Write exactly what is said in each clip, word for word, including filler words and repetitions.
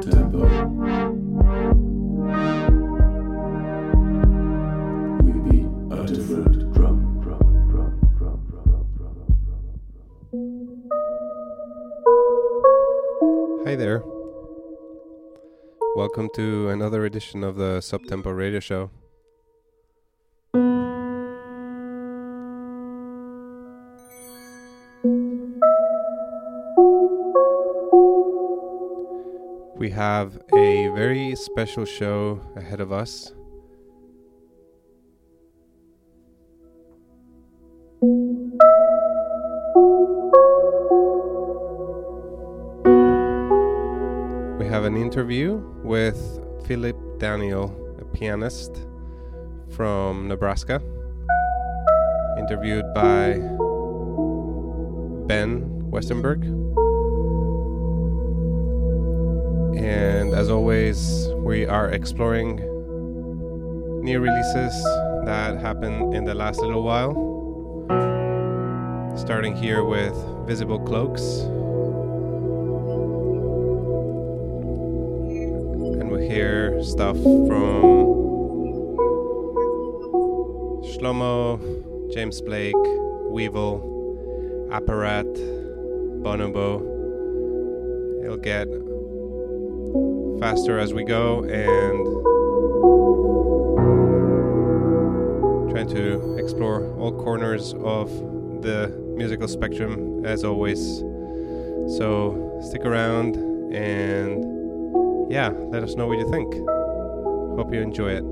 Subtempo. We beat a different drum, drum, drum, drum, drum, drum, drum. Hi there. Welcome to another edition of the Subtempo Radio Show. We have a very special show ahead of us. We have an interview with Philip Daniel, a pianist from Nebraska, interviewed by Ben Westenberg. And as always, we are exploring new releases that happened in the last little while. Starting here with Visible Cloaks. And we hear stuff from Shlomo, James Blake, Weevil, Apparat, Bonobo. It'll get faster as we go, and trying to explore all corners of the musical spectrum as always. So stick around and yeah, let us know what you think. Hope you enjoy it.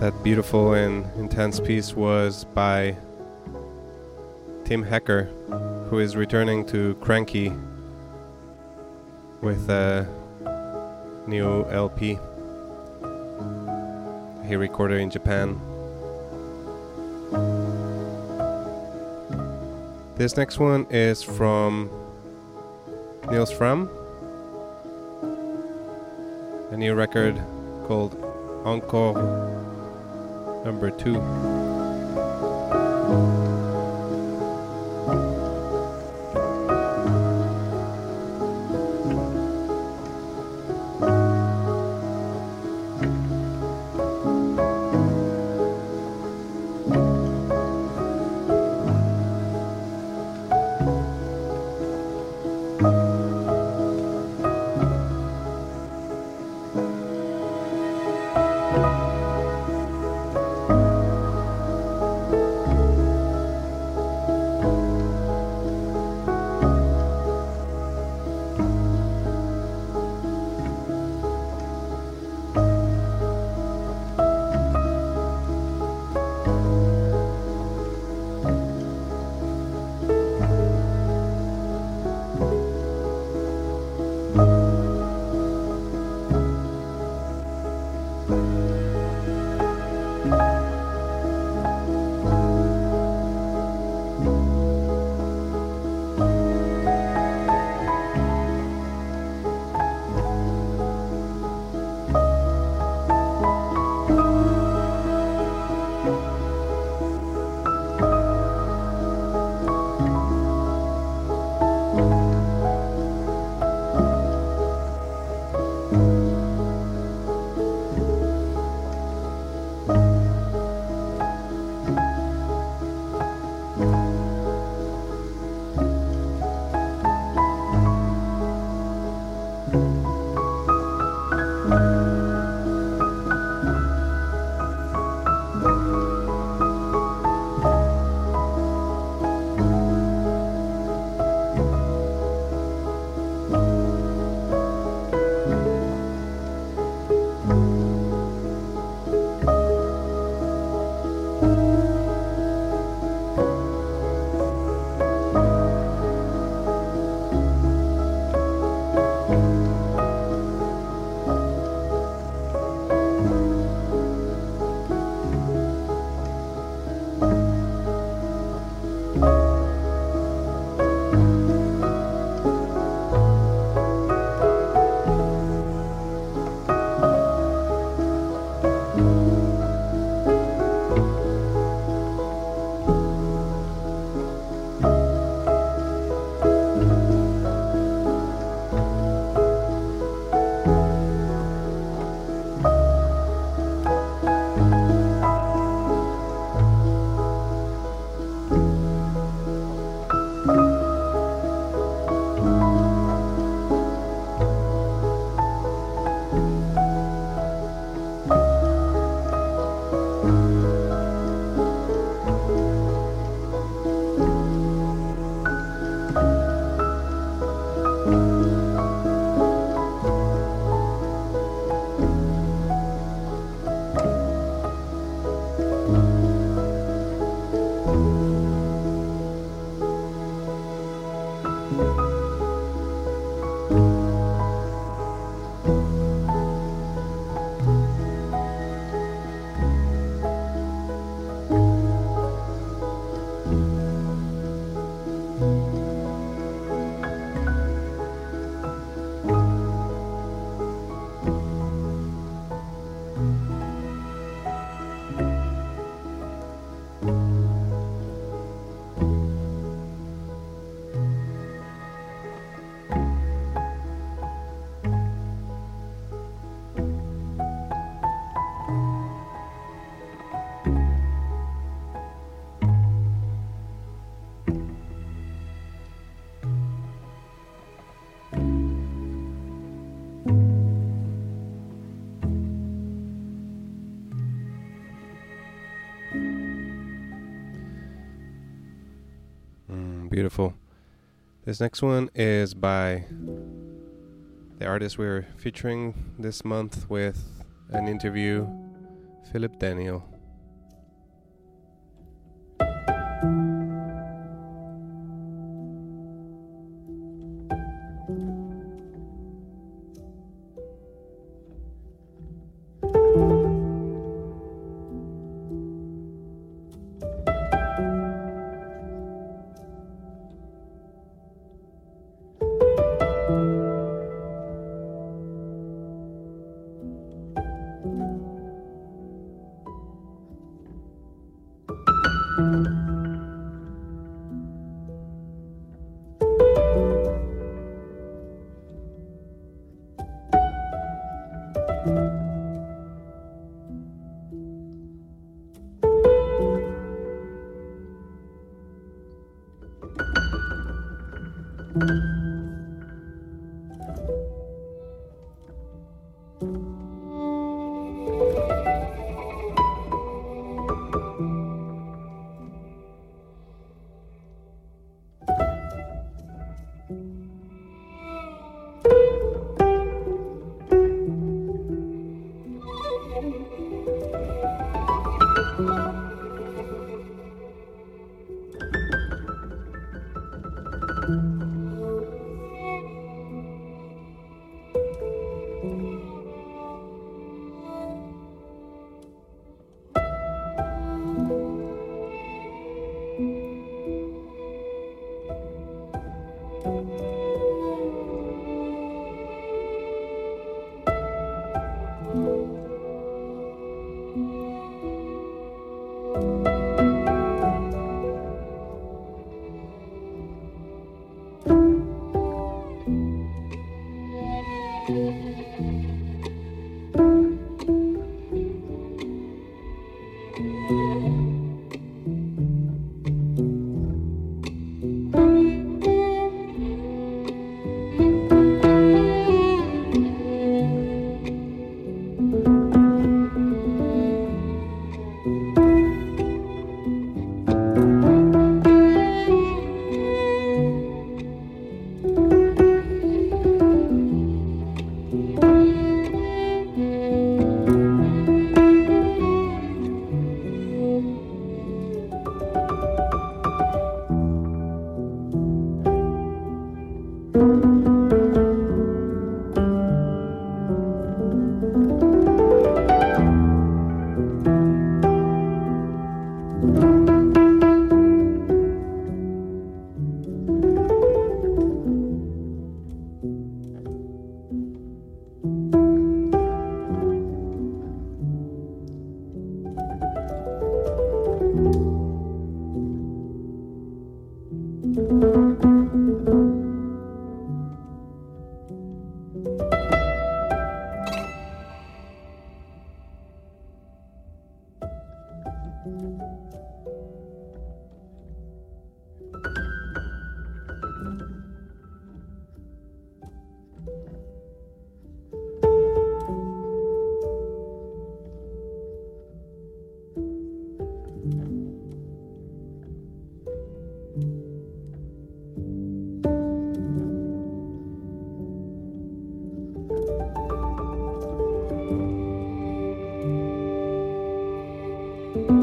That beautiful and intense piece was by Tim Hecker, who is returning to Cranky with a new L P he recorded in Japan. This next one is from Niels Frahm, a new record called Encore Number two. Thank you. beautiful. This next one is by the artist we're featuring this month with an interview, Philip Daniel.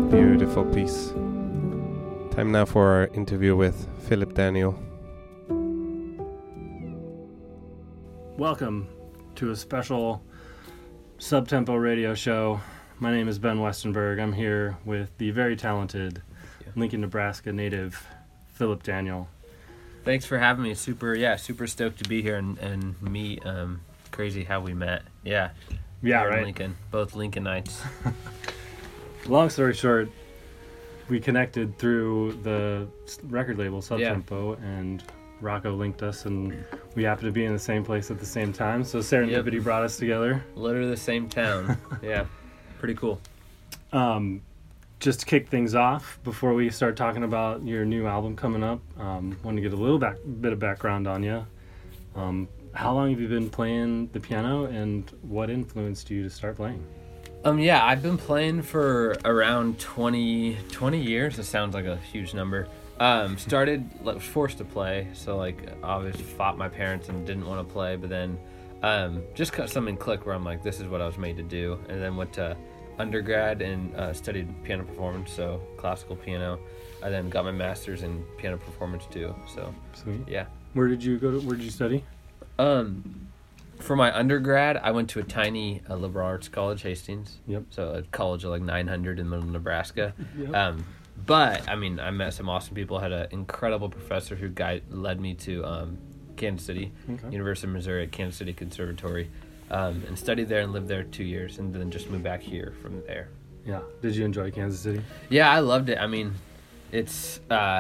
Beautiful piece. Time now for our interview with Philip Daniel. Welcome to a special Subtempo radio show. My name is Ben Westenberg. I'm here with the very talented yeah. Lincoln, Nebraska native Philip Daniel. Thanks for having me. Super, yeah, super stoked to be here and, and meet. Um, crazy how we met. Yeah. Yeah, right. Lincoln, both Lincolnites. Long story short, we connected through the record label Subtempo, yeah. and Rocco linked us, and we happened to be in the same place at the same time, so serendipity yep. brought us together. Literally the same town. Yeah, pretty cool. Um, just to kick things off, before we start talking about your new album coming up, I um, want to get a little back, bit of background on you. Um, how long have you been playing the piano, and what influenced you to start playing? Um, yeah, I've been playing for around twenty, twenty years. It sounds like a huge number. Um, started, was forced to play, so like obviously fought my parents and didn't want to play, but then um, just got something click where I'm like, this is what I was made to do, and then went to undergrad and uh, studied piano performance, so classical piano. I then got my master's in piano performance too. So, sweet. Yeah. Where did you go? To, where did you study? Um, for my undergrad, I went to a tiny uh, liberal arts college, Hastings. Yep. So a college of like nine hundred in middle Nebraska. Yep. Um, but I mean, I met some awesome people. I had an incredible professor who guide, led me to um, Kansas City, okay. University of Missouri at Kansas City Conservatory, um, and studied there and lived there two years, and then just moved back here from there. Yeah. Did you enjoy Kansas City? Yeah, I loved it. I mean. It's uh,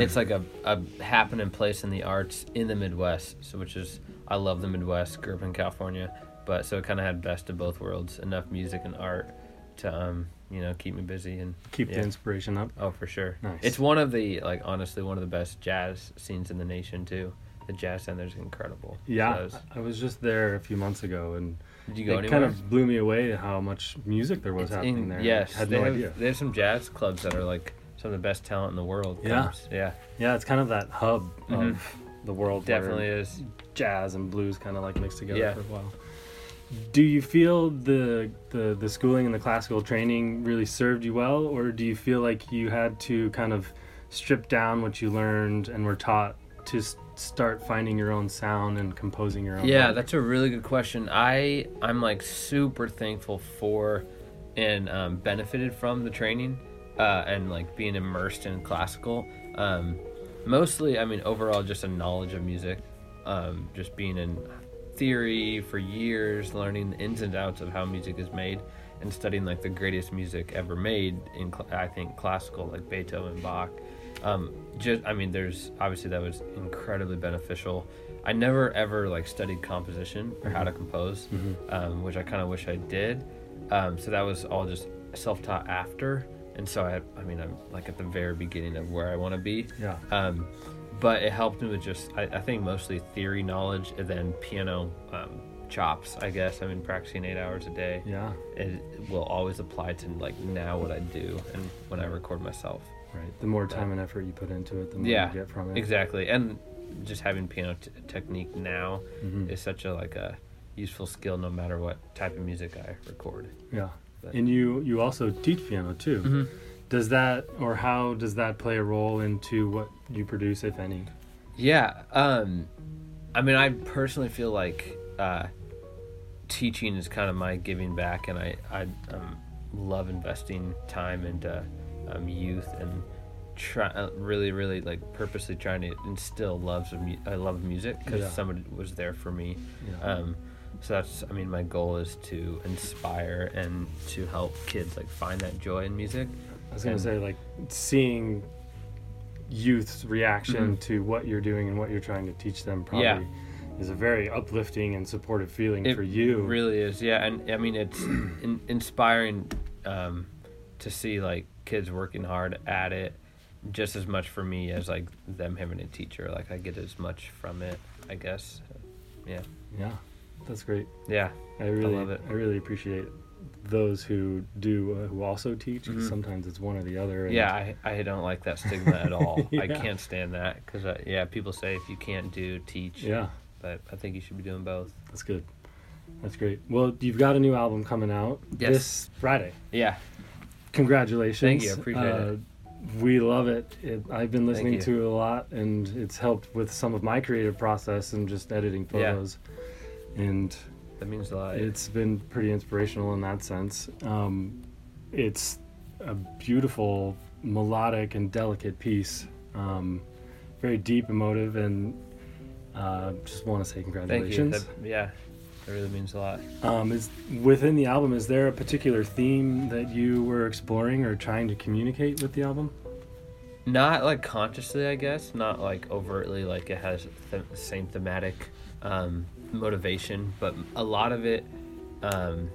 it's like a, a happening place in the arts in the Midwest, so which is, I love the Midwest, grew up in California, but so it kind of had best of both worlds, enough music and art to, um, you know, keep me busy. And keep yeah. the inspiration up. Oh, for sure. Nice. It's one of the, like, honestly, one of the best jazz scenes in the nation, too. The jazz sound there's incredible. Yeah, so was, I was just there a few months ago, and did you go it anywhere? Kind of blew me away how much music there was it's happening in, there. Yes. I had they no have, idea. There's some jazz clubs that are, like, some of the best talent in the world comes. Yeah. Yeah. Yeah, it's kind of that hub of mm-hmm. the world. Definitely is. Jazz and blues kind of like mixed together yeah. for a while. Do you feel the, the the schooling and the classical training really served you well, or do you feel like you had to kind of strip down what you learned and were taught to start finding your own sound and composing your own? Yeah, music? That's a really good question. I, I'm like super thankful for and um, benefited from the training. Uh, and like being immersed in classical, um, mostly, I mean, overall just a knowledge of music, um, just being in theory for years, learning the ins and outs of how music is made and studying like the greatest music ever made in, cl- I think, classical, like Beethoven, Bach. Um, just, I mean, there's obviously that was incredibly beneficial. I never ever like studied composition or mm-hmm. how to compose, mm-hmm. um, which I kind of wish I did. Um, so that was all just self-taught after. And so, I I mean, I'm like at the very beginning of where I want to be. Yeah. Um, but it helped me with just, I, I think, mostly theory knowledge and then piano um, chops, I guess. I mean, practicing eight hours a day. Yeah. It will always apply to, like, now what I do and when I record myself. Right. The more time but, and effort you put into it, the more yeah, you get from it. Exactly. And just having piano t- technique now mm-hmm. is such a, like, a useful skill no matter what type of music I record. Yeah. But. And you, you also teach piano, too. Mm-hmm. Does that, or how does that play a role into what you produce, if any? Yeah. Um, I mean, I personally feel like uh, teaching is kind of my giving back, and I, I um, love investing time into um, youth and try, uh, really, really, like, purposely trying to instill loves of mu- I love music because yeah. somebody was there for me. Yeah. Um, So that's, I mean, my goal is to inspire and to help kids, like, find that joy in music. I was going to say, like, seeing youth's reaction mm-hmm. to what you're doing and what you're trying to teach them probably yeah. is a very uplifting and supportive feeling it for you. It really is, yeah. And, I mean, it's in- inspiring um, to see, like, kids working hard at it just as much for me as, like, them having a teacher. Like, I get as much from it, I guess. Yeah. Yeah. That's great. Yeah, I really, I love it. I really appreciate those who do, uh, who also teach. Mm-hmm. Sometimes it's one or the other. And yeah, I, I don't like that stigma at all. yeah. I can't stand that because yeah, people say if you can't do, teach. Yeah, but I think you should be doing both. That's good. That's great. Well, you've got a new album coming out yes. this Friday. Yeah. Congratulations. Thank you. I appreciate uh, it. We love it. it I've been listening to it a lot, and it's helped with some of my creative process and just editing photos. Yeah. And that means a lot. It's been pretty inspirational in that sense. Um, it's a beautiful, melodic, and delicate piece. Um, very deep, emotive, and uh, just want to say congratulations. Thank you. That, yeah, that really means a lot. Um, is within the album, is there a particular theme that you were exploring or trying to communicate with the album? Not like consciously, I guess. Not like overtly. Like it has the th- same thematic. Um, motivation, but a lot of it um,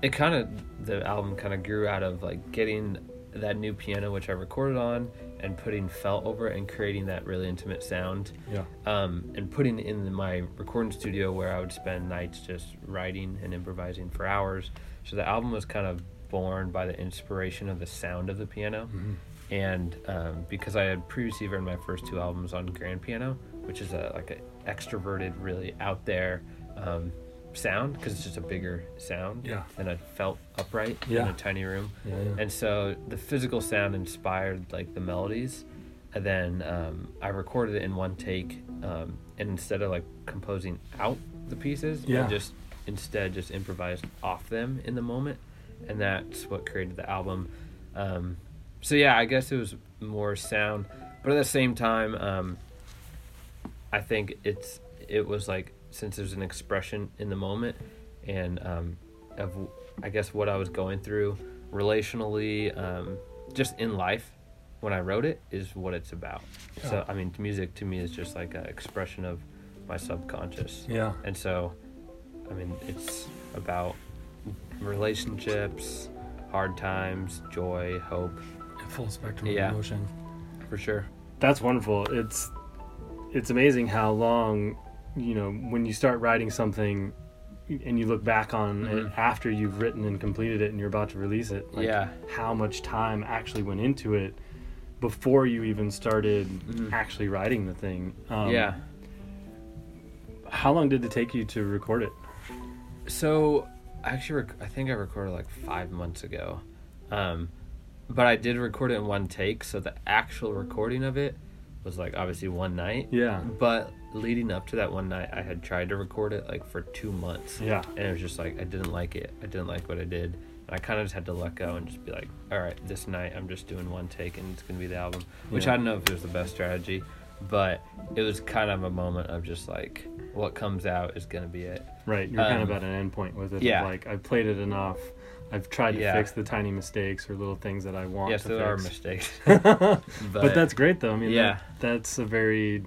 it kind of the album kind of grew out of like getting that new piano which I recorded on and putting felt over it and creating that really intimate sound yeah. um, and putting it in my recording studio where I would spend nights just writing and improvising for hours. So the album was kind of born by the inspiration of the sound of the piano mm-hmm. and um, because I had previously written my first two albums on grand piano, which is a, like a extroverted, really out there um, sound, because it's just a bigger sound yeah. than I felt upright yeah. in a tiny room. Yeah, yeah. And so the physical sound inspired like the melodies, and then um, I recorded it in one take, um, and instead of like composing out the pieces, yeah. I just instead just improvised off them in the moment, and that's what created the album. Um, so yeah, I guess it was more sound, but at the same time, um, I think it's it was like, since there's an expression in the moment, and um, of I guess what I was going through relationally, um, just in life when I wrote it, is what it's about. Yeah. So I mean, music to me is just like an expression of my subconscious. Yeah. And so, I mean, it's about relationships, hard times, joy, hope. A full spectrum yeah, of emotion. For sure. That's wonderful. It's it's amazing how long, you know, when you start writing something and you look back on mm-hmm. it after you've written and completed it and you're about to release it, like yeah. how much time actually went into it before you even started mm-hmm. actually writing the thing. Um, yeah. How long did it take you to record it? So, actually, rec- I think I recorded like five months ago. Um, but I did record it in one take, so the actual recording of it was like obviously one night. Yeah. But leading up to that one night, I had tried to record it like for two months. Yeah. And it was just like, I didn't like it. I didn't like what I did. And I kind of just had to let go and just be like, all right, this night I'm just doing one take and it's going to be the album. Which yeah. I don't know if it was the best strategy, but it was kind of a moment of just like, what comes out is going to be it. Right, you're um, kind of at an end point with it. Yeah. Like, I've played it enough. I've tried to yeah. fix the tiny mistakes or little things that I want yes, to fix. Yes, there are mistakes. but, but that's great, though. I mean, yeah. that, that's a very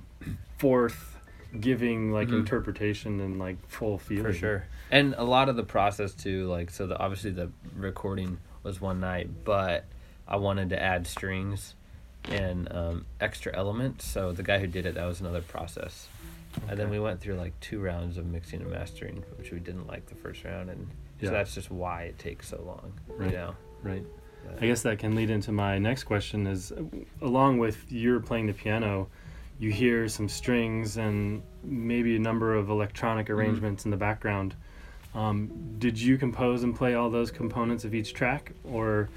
forth-giving, like, mm-hmm. interpretation and, like, full feeling. For sure. And a lot of the process, too, like, so the, obviously the recording was one night, but I wanted to add strings and um, extra elements. So the guy who did it, that was another process. Okay. And then we went through like two rounds of mixing and mastering, which we didn't like the first round, and yeah. so that's just why it takes so long. Right. You know? Right. But I guess that can lead into my next question is, along with you're playing the piano, you hear some strings and maybe a number of electronic arrangements mm-hmm. in the background. Um, did you compose and play all those components of each track, or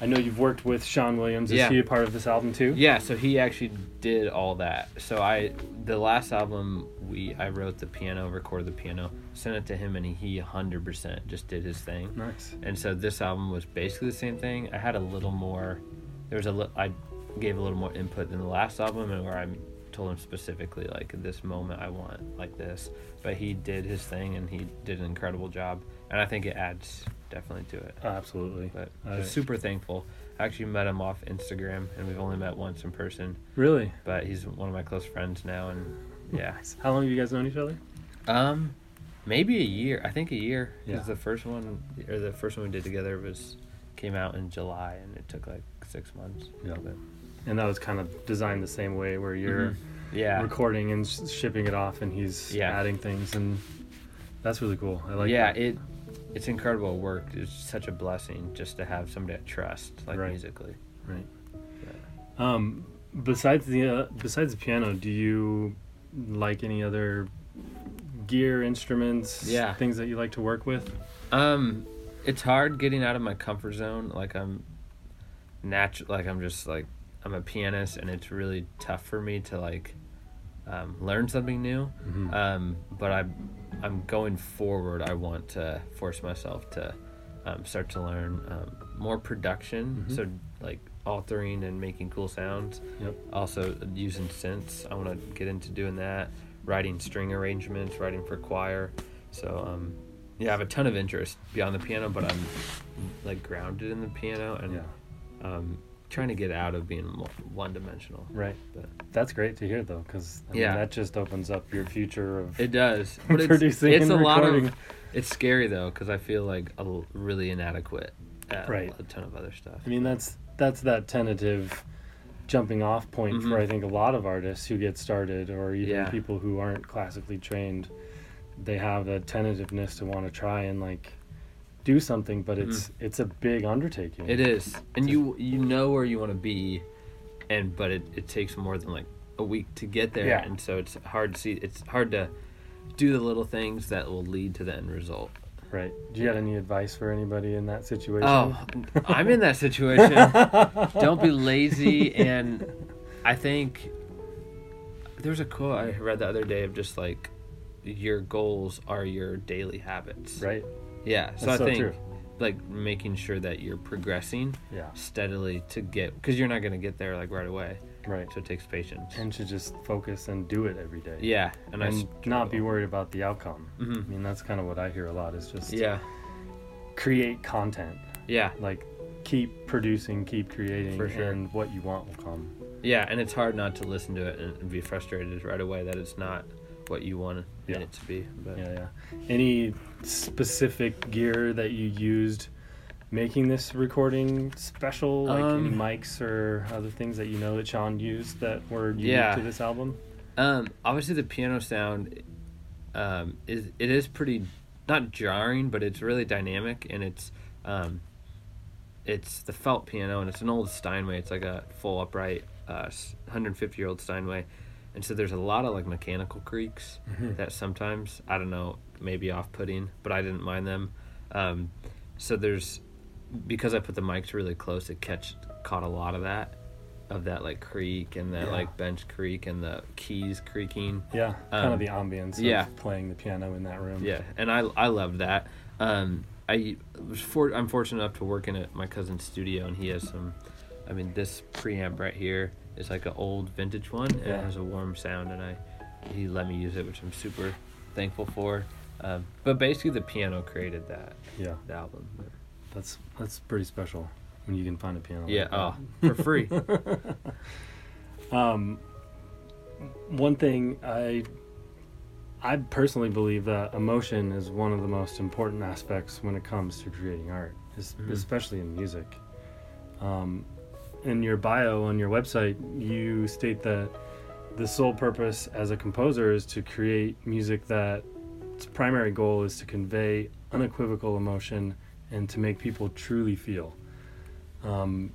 I know you've worked with Sean Williams. Is yeah. he a part of this album too? Yeah, so he actually did all that. So I, the last album, we I wrote the piano, recorded the piano, sent it to him, and he one hundred percent just did his thing. Nice. And so this album was basically the same thing. I had a little more, there was a li- I gave a little more input than the last album, and where I told him specifically, like, at this moment I want like this. But he did his thing, and he did an incredible job. And I think it adds definitely to it. Oh, absolutely. But I'm right. super thankful. I actually met him off Instagram, and we've only met once in person. Really? But he's one of my close friends now, and yeah. Nice. How long have you guys known each other? Um, maybe a year. I think a year. Yeah. Because the first one, or the first one we did together was came out in July, and it took like six months. Yeah. And that was kind of designed the same way, where you're mm-hmm. yeah. recording and sh- shipping it off, and he's yeah. adding things, and that's really cool. I like. Yeah. That. It. It's incredible work. It's such a blessing just to have somebody I trust, like right. musically. Right. Yeah. Um, besides the uh, besides the piano, do you like any other gear, instruments, yeah. things that you like to work with? Um, it's hard getting out of my comfort zone. Like I'm natural. Like I'm just like I'm a pianist, and it's really tough for me to like um, learn something new. Mm-hmm. Um, but I. I'm going forward. I want to force myself to um, start to learn um, more production. Mm-hmm. So like altering and making cool sounds. Yep. Also using synths. I want to get into doing that. Writing string arrangements, writing for choir. So um, yeah, I have a ton of interest beyond the piano, but I'm like grounded in the piano and yeah. um, trying to get out of being one-dimensional. Right. But that's great to hear, though, because I mean, yeah. that just opens up your future of it does but producing it's, it's and a recording. Lot of it's scary, though, because I feel like a l- really inadequate at right. a ton of other stuff. I mean, that's that's that tentative jumping off point mm-hmm. for I think a lot of artists who get started, or even yeah. people who aren't classically trained. They have a tentativeness to want to try and like do something, but it's mm-hmm. it's a big undertaking. It is, and you you know where you want to be, and but it, it takes more than like a week to get there, yeah. and so it's hard to see. It's hard to do the little things that will lead to the end result. Right. Do you have any advice for anybody in that situation? Oh, I'm in that situation. Don't be lazy. And I think there's a quote I read the other day of just like, your goals are your daily habits. Right. Yeah. So That's I so think true. Like making sure that you're progressing yeah. steadily to get, because you're not going to get there like right away. Right. So it takes patience. And to just focus and do it every day. Yeah. And, and not be worried about the outcome. Mm-hmm. I mean, that's kind of what I hear a lot is just yeah. create content. Yeah. Like keep producing, keep creating, For sure. and what you want will come. Yeah. And it's hard not to listen to it and be frustrated right away that it's not what you want yeah. it to be. But. Yeah, yeah. Any specific gear that you used making this recording special, like um, any mics or other things that you know that Sean used that were unique yeah. to this album? Um, obviously the piano sound um, is it is pretty not jarring, but it's really dynamic, and it's um, it's the felt piano, and it's an old Steinway. It's like a full upright, uh, one hundred fifty year old Steinway, and so there's a lot of like mechanical creaks mm-hmm. that sometimes I don't know maybe off putting, but I didn't mind them. Um, so there's because I put the mics really close, it catch caught a lot of that, of that like creak and that yeah. like bench creak and the keys creaking. Yeah, kind um, of the ambience yeah. of playing the piano in that room. Yeah, and I I loved that. Um, I was for, I'm fortunate enough to work in a, my cousin's studio, and he has some. I mean, this preamp right here is like an old vintage one, and yeah. it has a warm sound, and I he let me use it, which I'm super thankful for. Um, but basically, the piano created that. Yeah, the album. That's that's pretty special when you can find a piano. Yeah, like oh, for free. um, one thing I I personally believe that emotion is one of the most important aspects when it comes to creating art, mm-hmm. especially in music. Um, in your bio on your website, you state that the sole purpose as a composer is to create music that its primary goal is to convey unequivocal emotion and to make people truly feel. Um,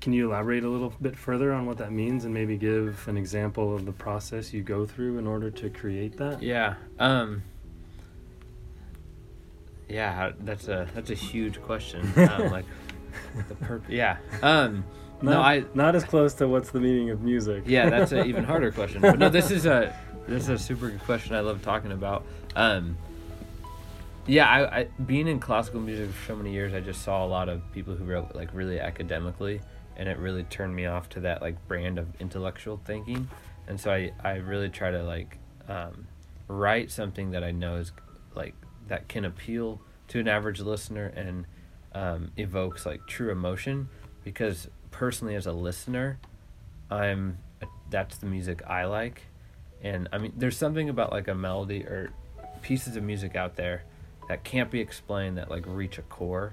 can you elaborate a little bit further on what that means and maybe give an example of the process you go through in order to create that? Yeah. Um, yeah, that's a that's a huge question. Um, like the purpose. Yeah. Um, not, no, I not as close to what's the meaning of music. Yeah, that's an even harder question. But no, this is a this is a super good question. I love talking about. Um, Yeah, I, I being in classical music for so many years, I just saw a lot of people who wrote like really academically, and it really turned me off to that like brand of intellectual thinking. And so I, I really try to like um, write something that I know is like that can appeal to an average listener and um, evokes like true emotion, because personally as a listener, I'm that's the music I like. And I mean, there's something about like a melody or pieces of music out there that can't be explained that like reach a core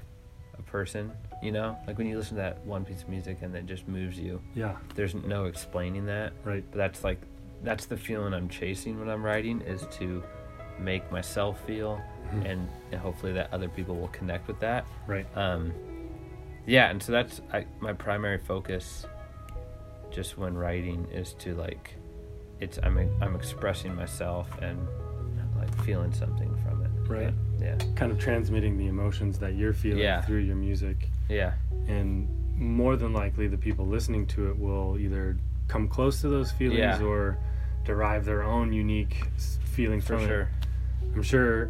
a person, you know, like when you listen to that one piece of music and it just moves you, yeah, there's no explaining that, right? But that's like that's the feeling I'm chasing when I'm writing, is to make myself feel mm-hmm. and, and hopefully that other people will connect with that, right? Um yeah, and so that's I, my primary focus just when writing is to like it's I'm I'm expressing myself and like feeling something from it. Right. Yeah. Kind of transmitting the emotions that you're feeling yeah. through your music. Yeah. And more than likely the people listening to it will either come close to those feelings yeah. or derive their own unique feelings For from sure. it. I'm sure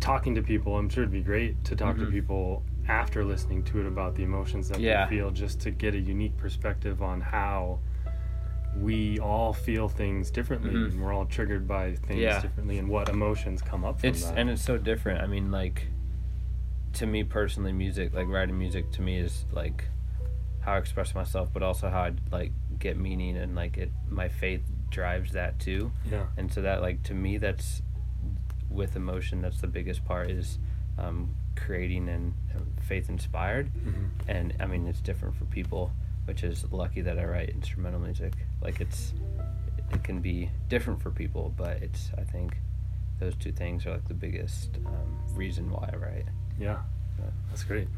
talking to people, I'm sure it'd be great to talk mm-hmm. to people after listening to it about the emotions that yeah. they feel, just to get a unique perspective on how we all feel things differently mm-hmm. and we're all triggered by things yeah. differently, and what emotions come up from it's, that. And it's so different. I mean, like, to me personally, music, like writing music to me is like how I express myself, but also how I like get meaning, and like it, my faith drives that too. Yeah. And so that like, to me, that's with emotion, that's the biggest part is um, creating and faith inspired. Mm-hmm. And I mean, it's different for people, which is lucky that I write instrumental music. Like it's, it can be different for people, but it's, I think those two things are like the biggest um, reason why I write. Yeah, that's great.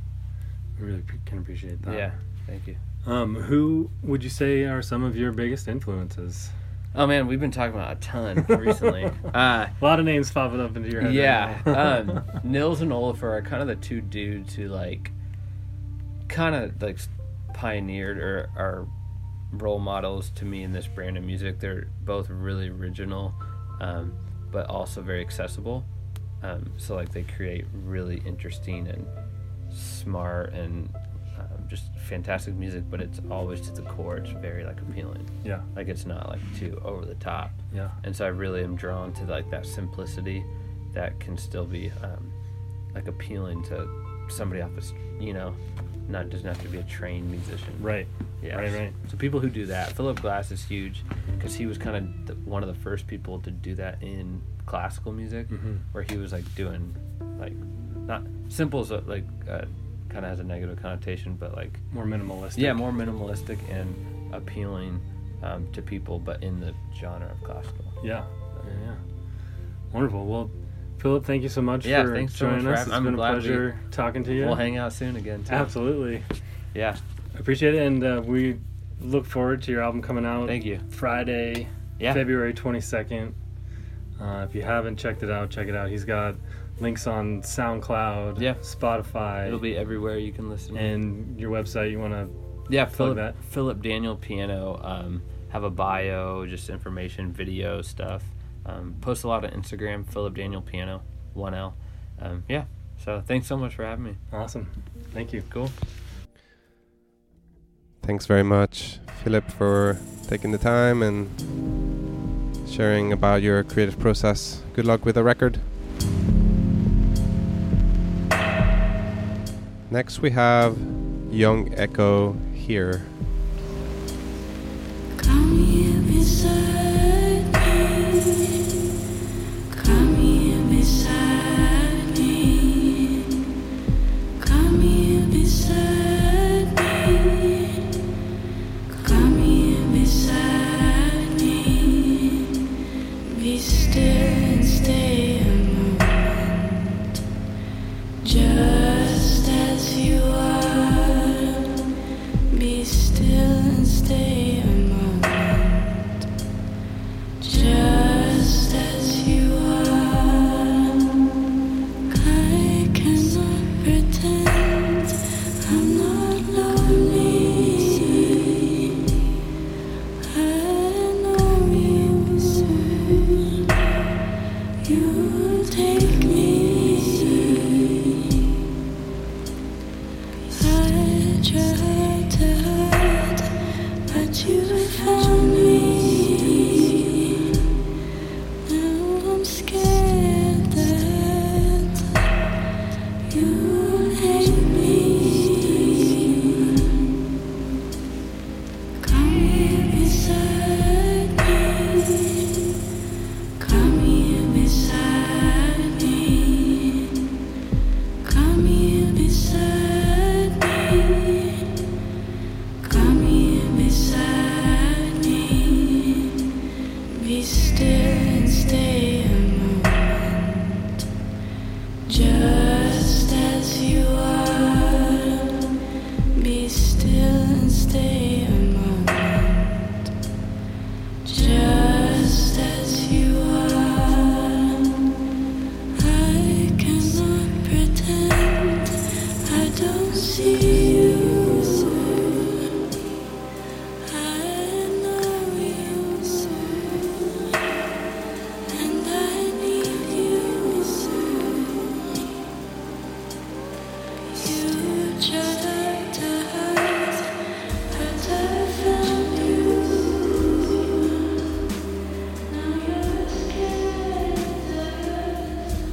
I really can appreciate that. Yeah, thank you. Um, who would you say are some of your biggest influences? Oh man, we've been talking about a ton recently. Uh, a lot of names popping up into your head. Yeah, right now. um, Nils and Olafur are kind of the two dudes who like, kind of like, pioneered or are role models to me in this brand of music. They're both really original, um, but also very accessible. Um, so like they create really interesting and smart and um, just fantastic music, but it's always to the core. It's very like appealing. Yeah. Like it's not like too over the top. Yeah. And so I really am drawn to like that simplicity that can still be um, like appealing to somebody off the street, you know, not doesn't have to be a trained musician. Right. Yeah. Right. Right. So people who do that, Philip Glass is huge because he was kind of the, one of the first people to do that in classical music, mm-hmm. where he was like doing like not simple, so like uh, kind of has a negative connotation, but like more minimalistic. Yeah, more minimalistic and appealing um, to people, but in the genre of classical. Yeah. So, yeah. Wonderful. Well, Philip, thank you so much yeah, for joining so much us. For it's I'm been a pleasure we, talking to you. We'll hang out soon again, too. Absolutely. Yeah. Appreciate it, and uh, we look forward to your album coming out. Thank you. Friday, yeah. February twenty-second. Uh, if you haven't checked it out, check it out. He's got links on SoundCloud, yeah. Spotify. It'll be everywhere you can listen. And your website, you want to yeah, plug Philip, that? Philip Daniel Piano. Um, have a bio, just information, video stuff. Um, post a lot on Instagram, Philip Daniel Piano, one L. Um, yeah, so thanks so much for having me. Awesome. Thank you. Cool. Thanks very much, Philip, for taking the time and sharing about your creative process. Good luck with the record. Next we have Young Echo here. Come here beside me. Come here beside me. Come here beside me. Come here beside me. Be still and stay a moment. Just as you are. Be still and stay a moment. Just as you are. I cannot pretend I'm not lonely. I know you soon. You'll take me. I tried to hide, but you found me. Now I'm scared that you'll hate me. Come here beside me. Come here beside me. Come here beside me. Come here beside me. Be still and stay a moment. Just as you are. Be still and stay a moment. Just as you are. I cannot pretend I don't see you. I know you soon, and I need you soon. You tried to hide, but I found you. Now you're scared that I lose you.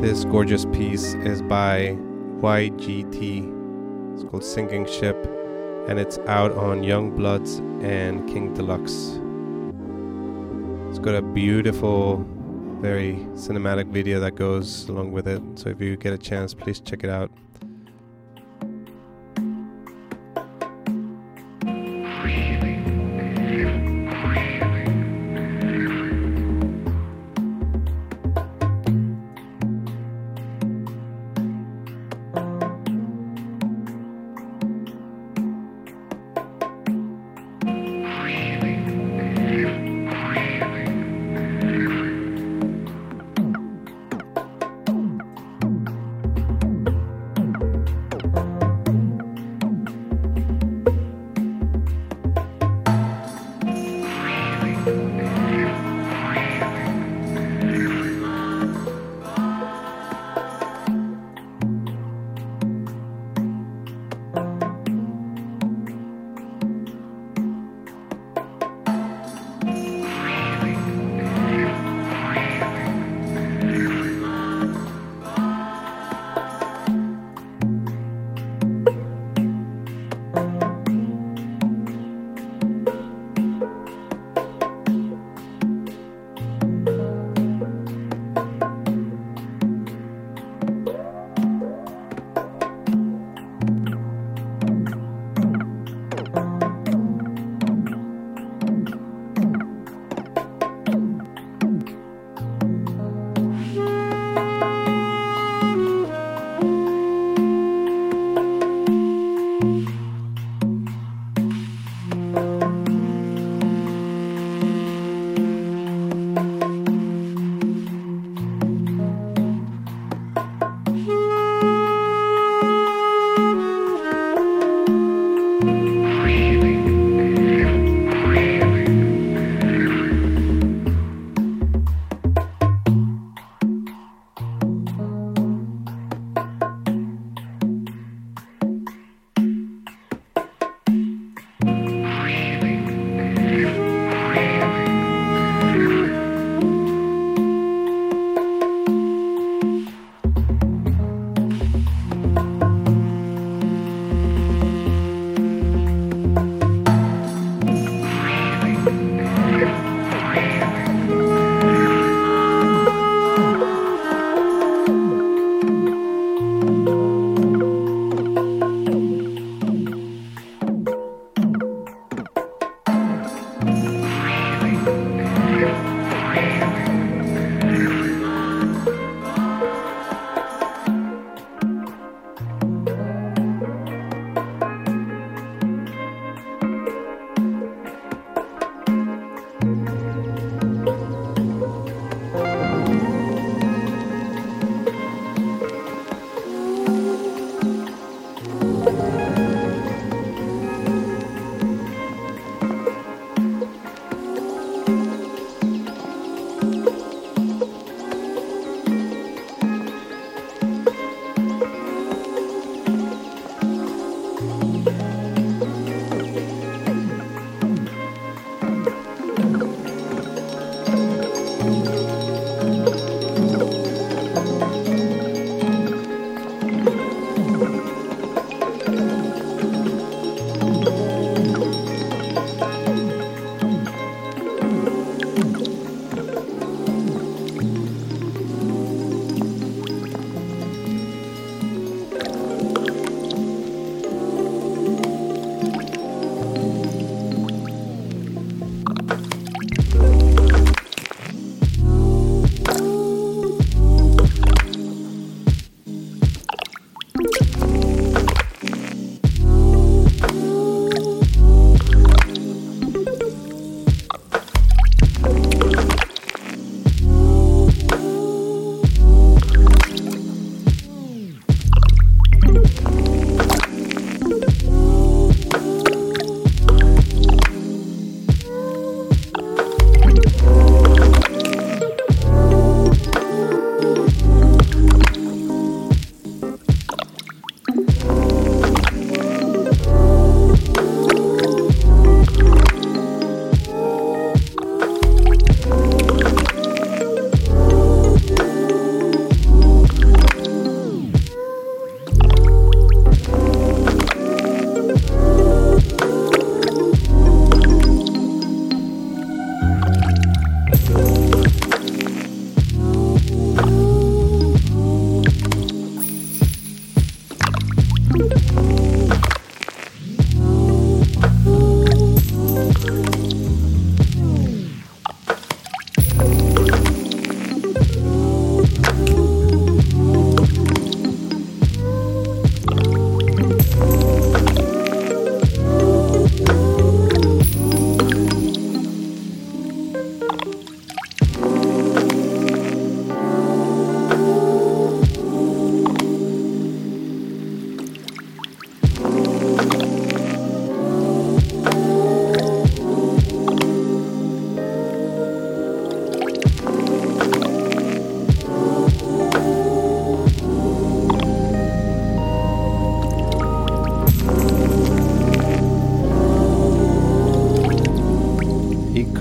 This gorgeous piece is by Y G T. It's called Sinking Ship, and it's out on Young Bloods and King Deluxe. It's got a beautiful, very cinematic video that goes along with it, so if you get a chance, please check it out.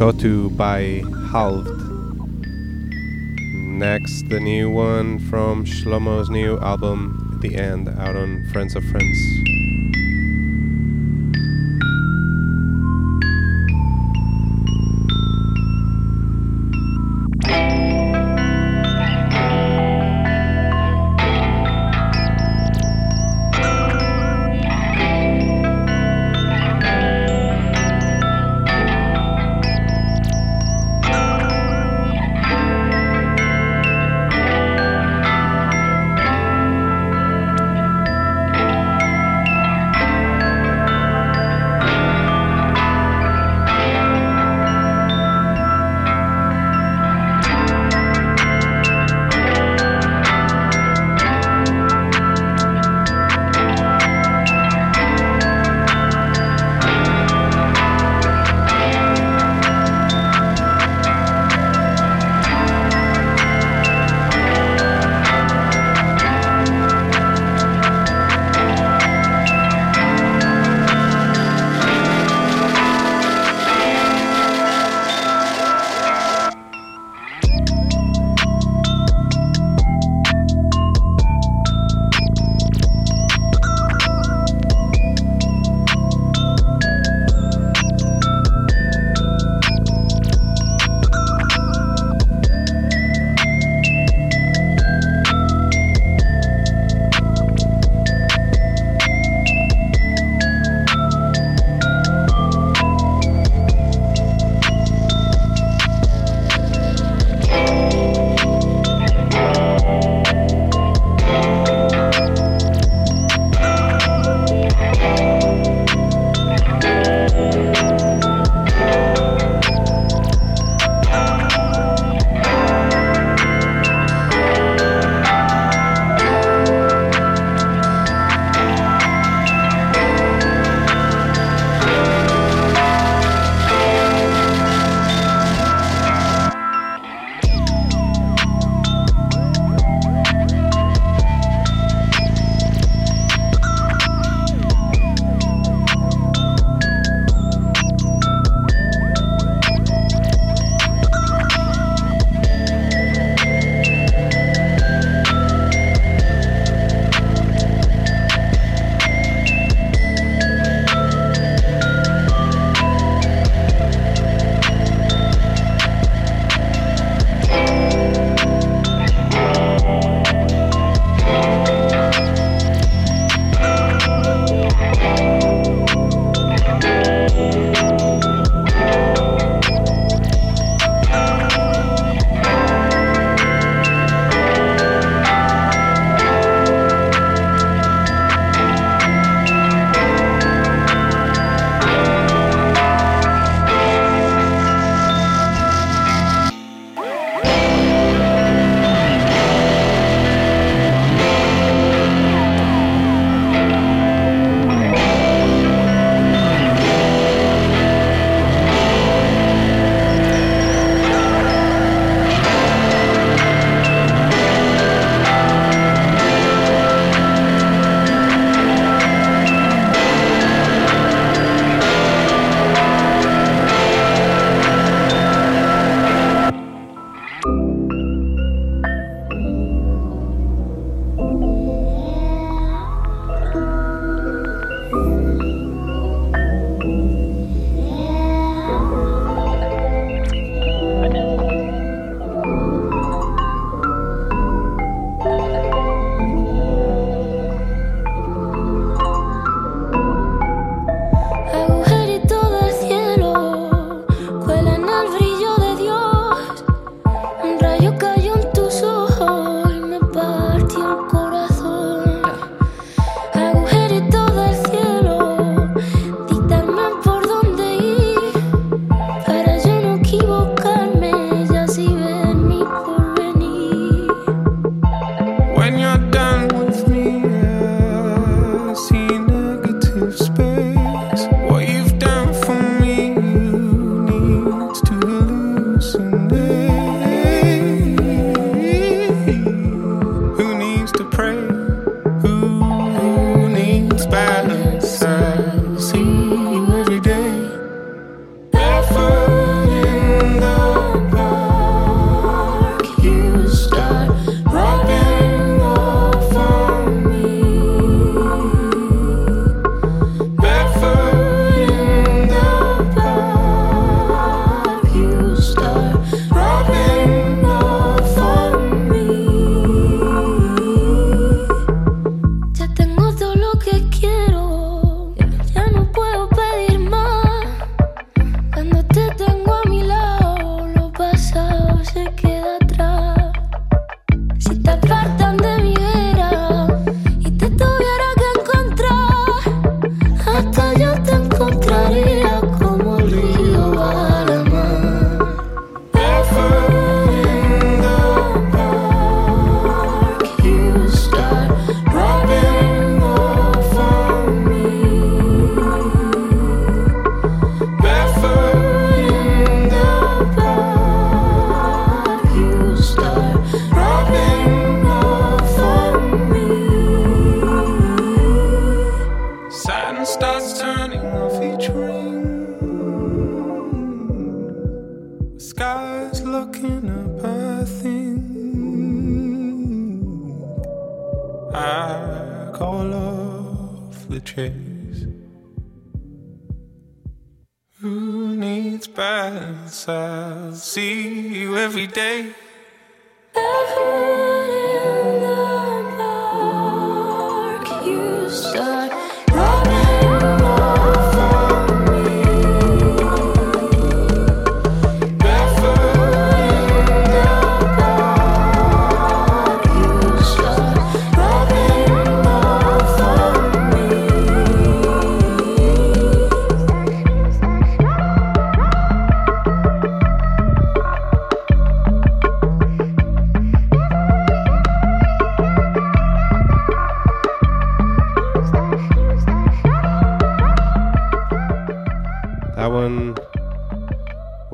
Kotu by Halvd. Next, the new one from Shlomo's new album, At the End, out on Friends of Friends. dark all of the chase. Who needs balance? I see you every day.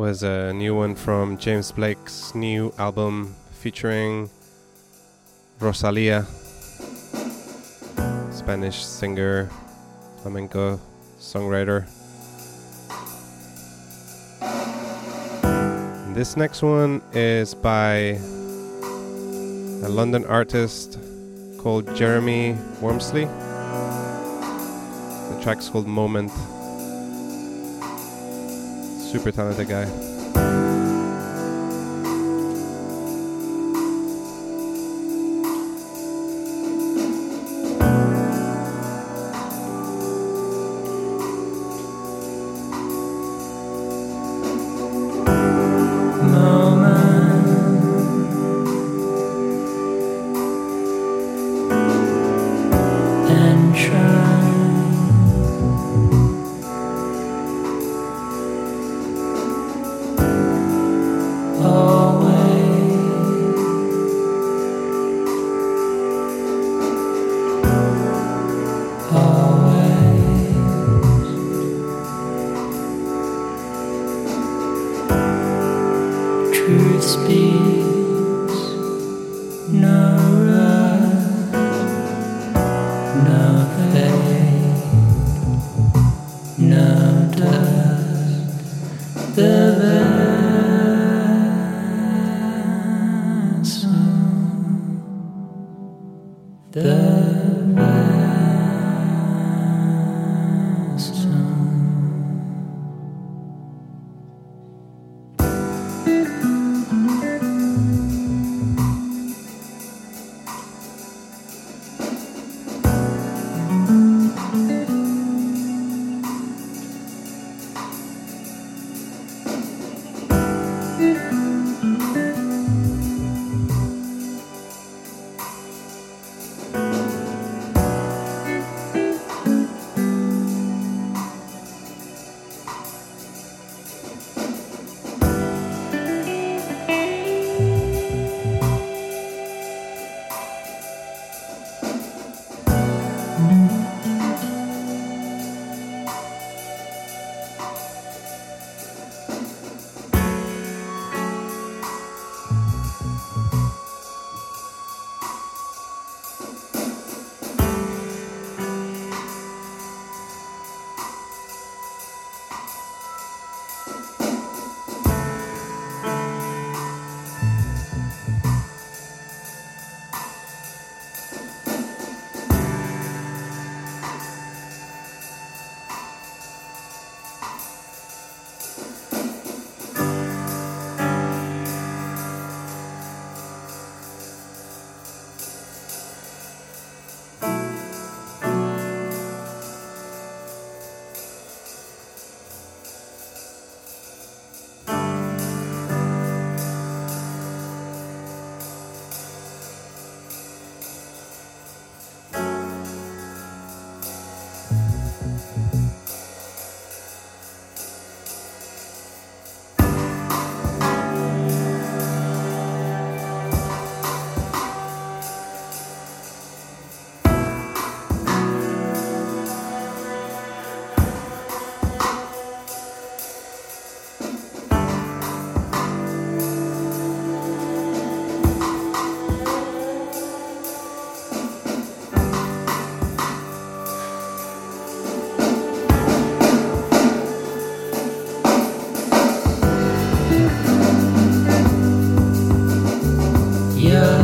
Was a new one from James Blake's new album featuring Rosalía, Spanish singer, flamenco songwriter. And this next one is by a London artist called Jeremy Warmsley. The track's called Moment. Super talented guy.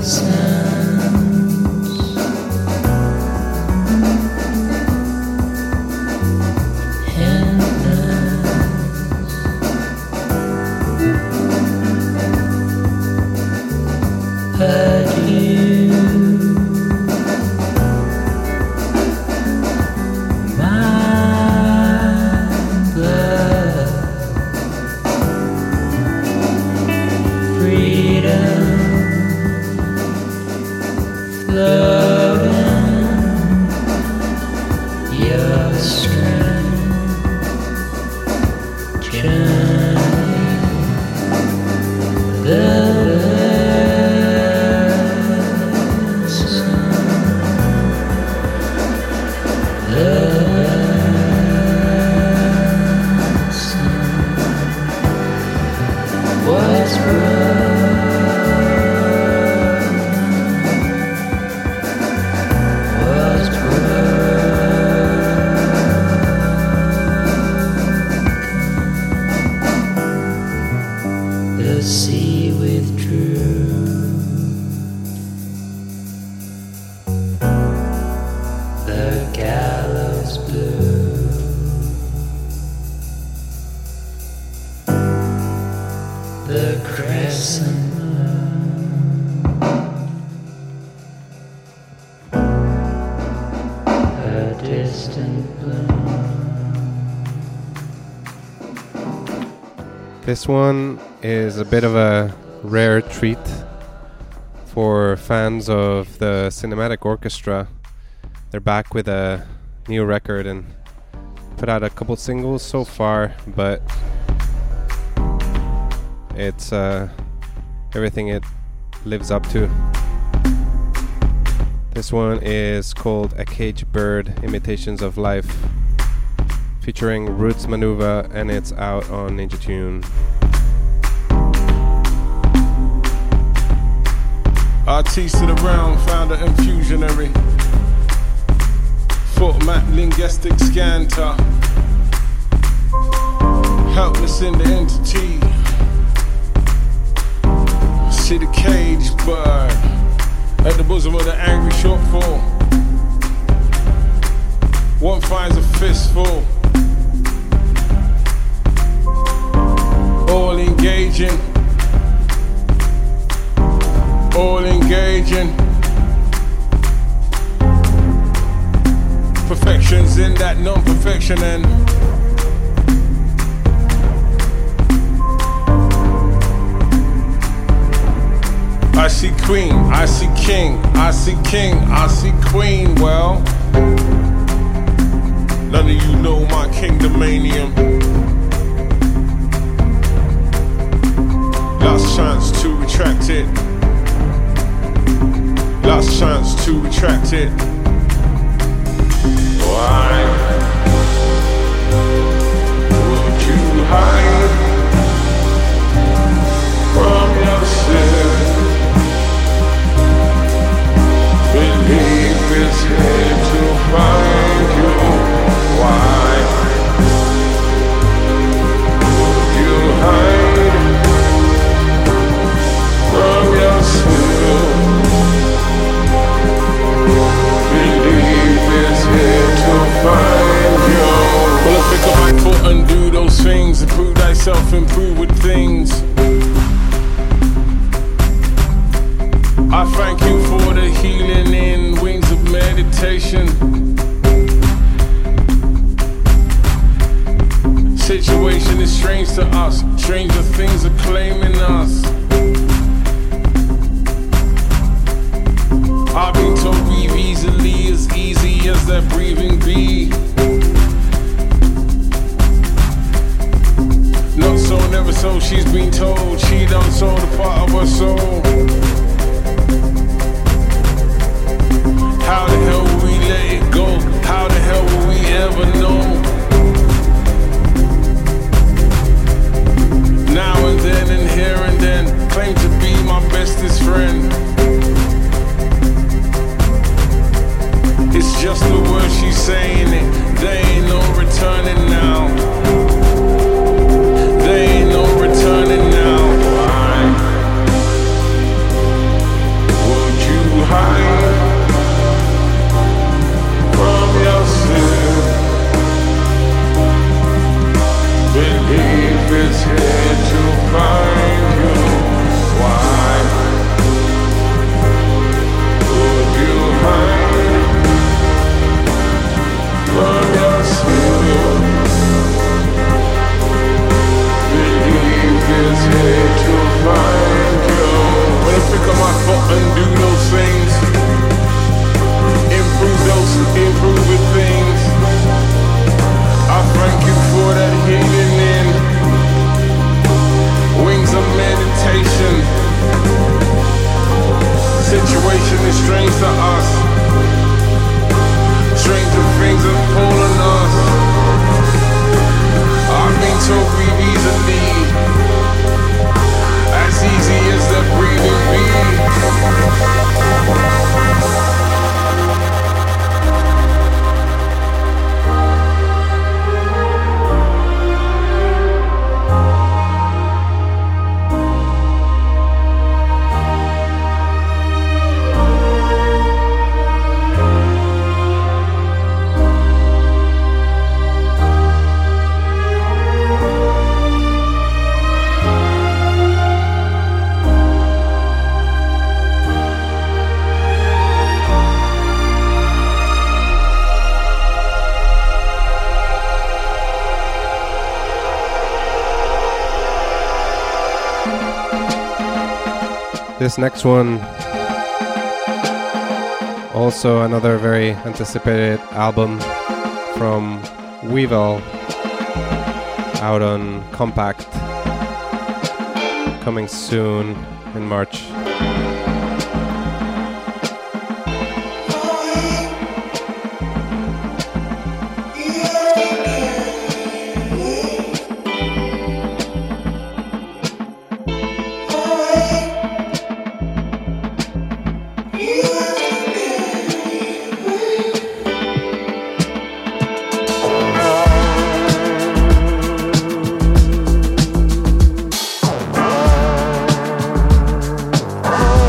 Sense This one is a bit of a rare treat for fans of the Cinematic Orchestra. They're back with a new record and put out a couple singles so far, but it's uh, everything it lives up to. This one is called A Caged Bird, Imitations of Life, featuring Roots Manuva, and it's out on Ninja Tune. Artiste of the realm, founder and fusionary. Format linguistic scanter. Helpless in the entity. See the caged bird at the bosom of the angry shortfall. One finds a fistful. All engaging, all engaging. Perfection's in that non-perfection and I see queen, I see king, I see king, I see queen. Well, none of you know my kingdomanium. Last chance to retract it. Last chance to retract it. Why would you hide from yourself? Believe it's here to find you. Why would you hide? Well, I pick up my foot, undo those things, improve thyself, improve with things. I thank you for the healing in wings of meditation. Situation is strange to us, stranger things are claiming us. I've been told breathe easily, as easy as that breathing be. Not so, never so, she's been told. She done sold a part of her soul. How the hell will we let it go? How the hell will we ever know? Now and then and here and then, claim to be my bestest friend. It's just the word she's saying it. There ain't no returning now. There ain't no returning now. Why would you hide from yourself? Believe it's here to find you. Why would you hide? Run us through. This next one, also another very anticipated album from Weevil, out on Compact, coming soon in March. Oh,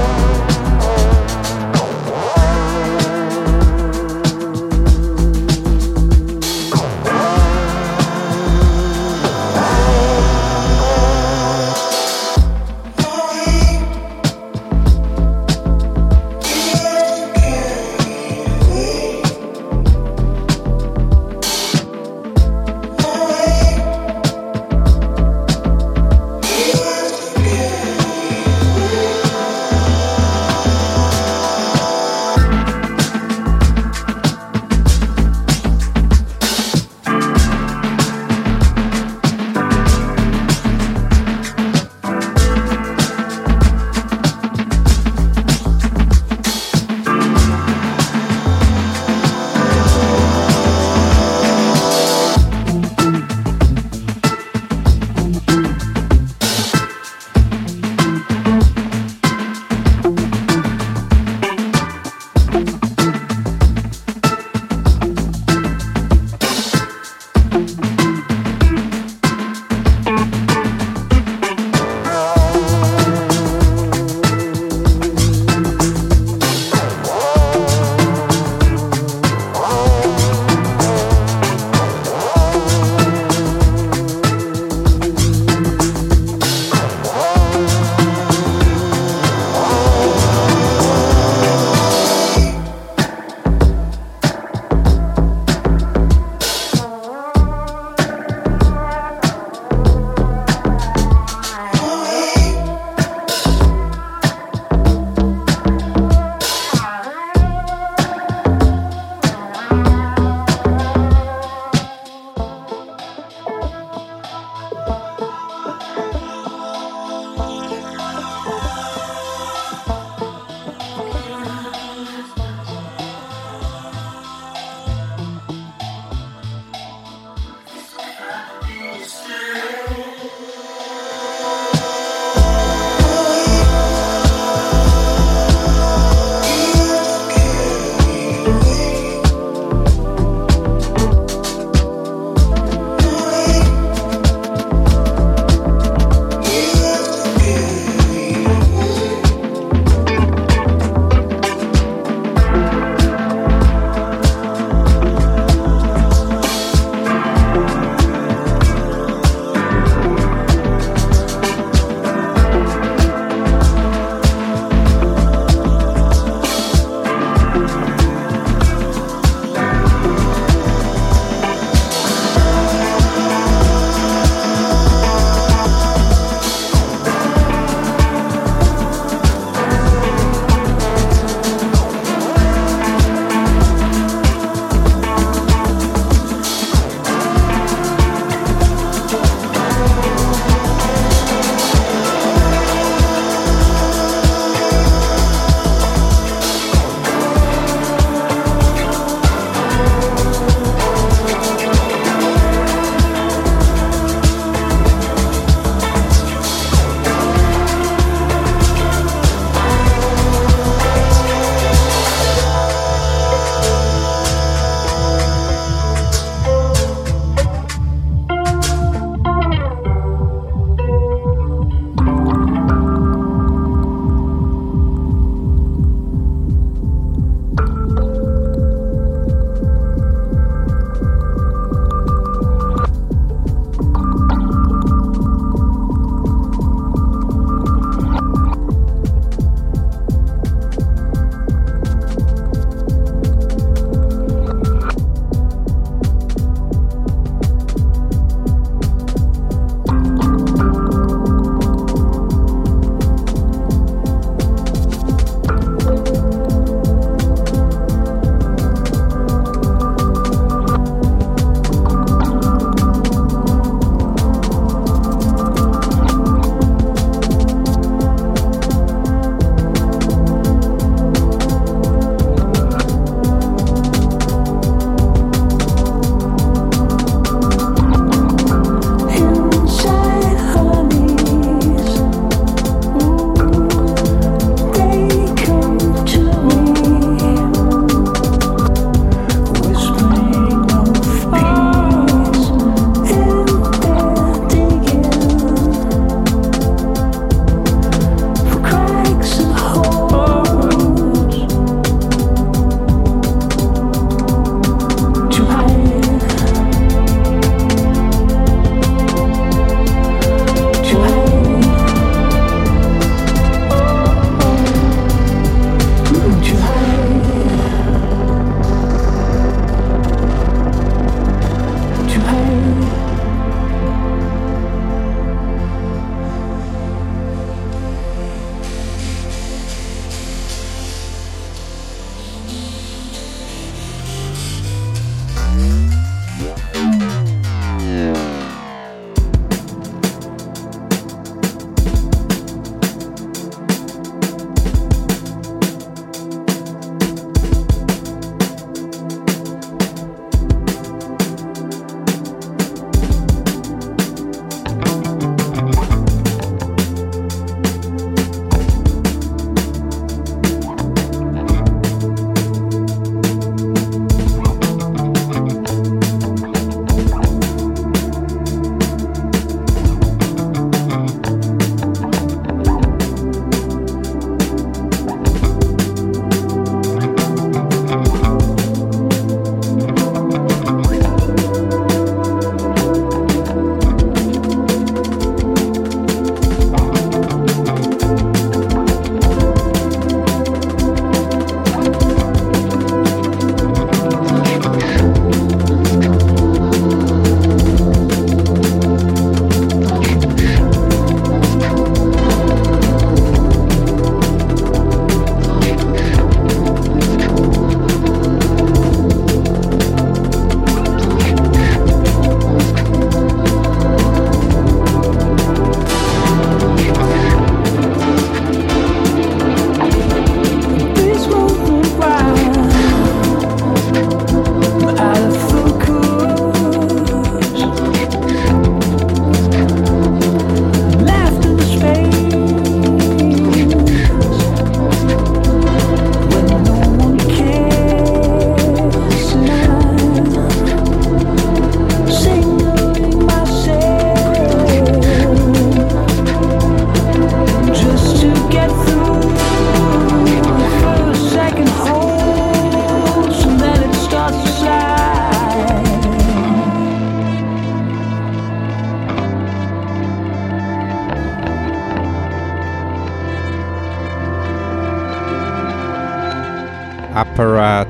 Apparat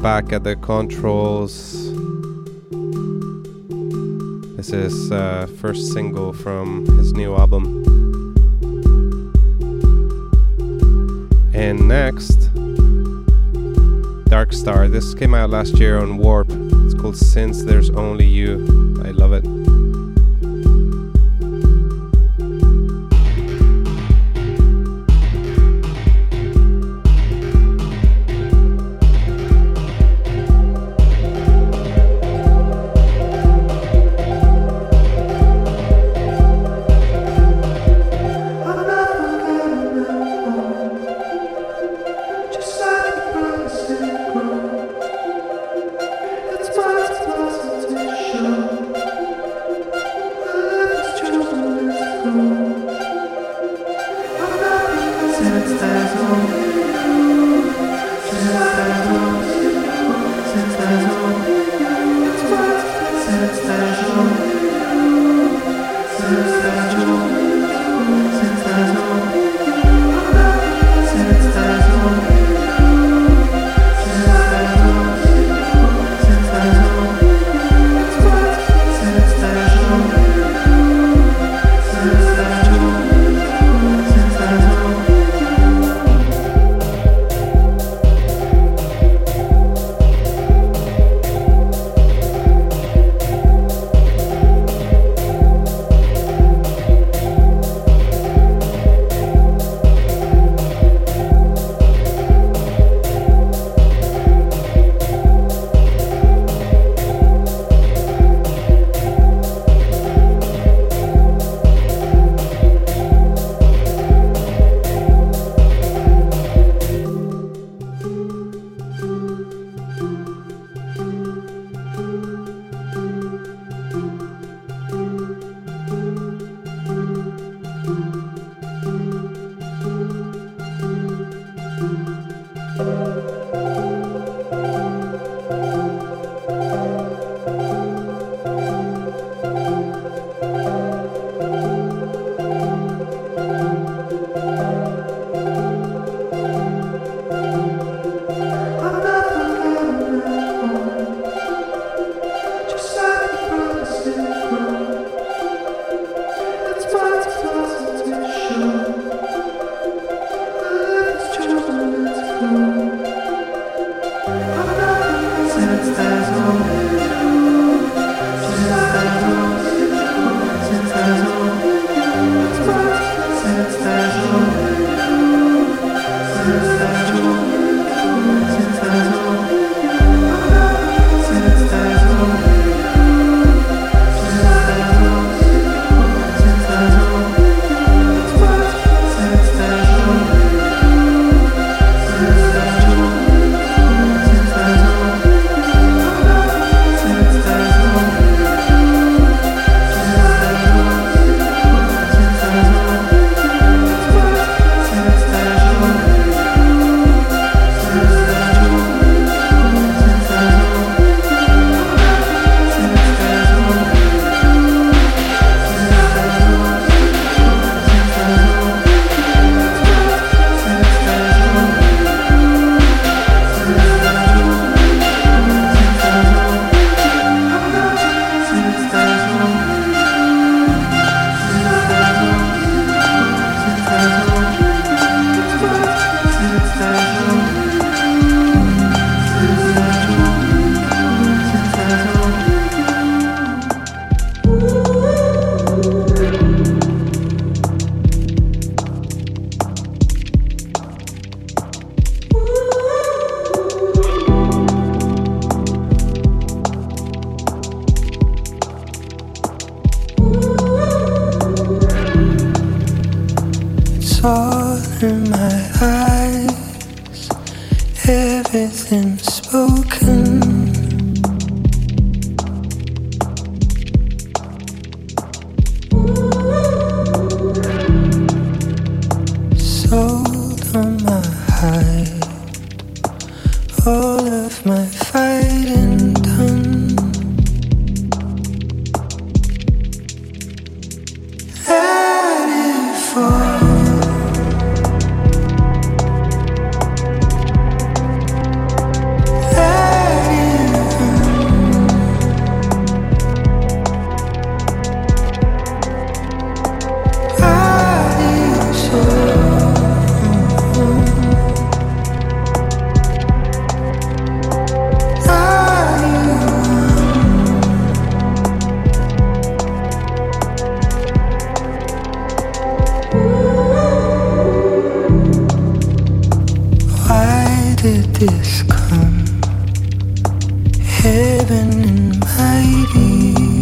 back at the controls. This is uh, first single from his new album. And next, Dark Star. This came out last year on Warp. It's called Since There's Only You. I love it. been in hiding.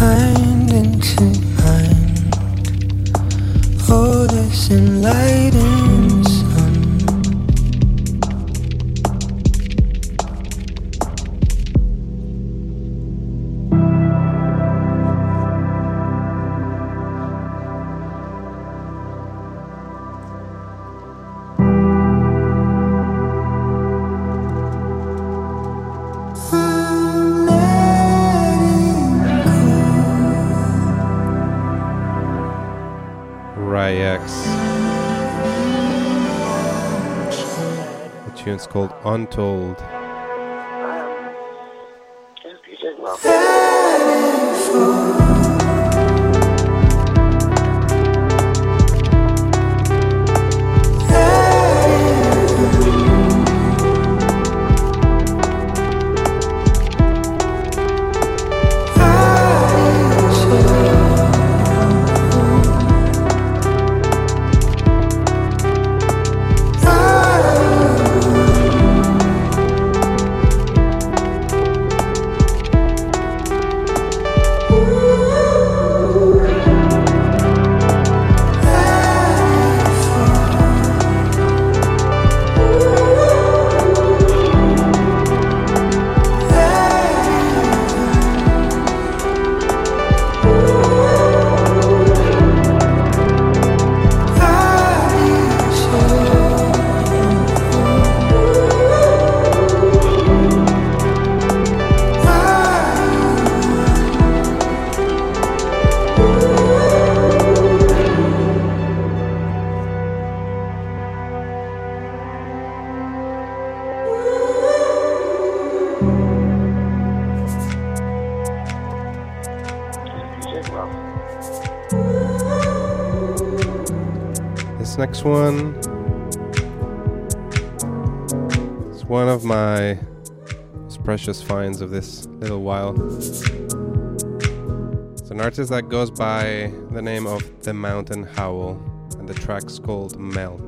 Mind into mind, all this enlightening sun. It's called Untold. Next one is one of my most precious finds of this little while. It's an artist that goes by the name of The Mountain Howl, and the track's called Melt.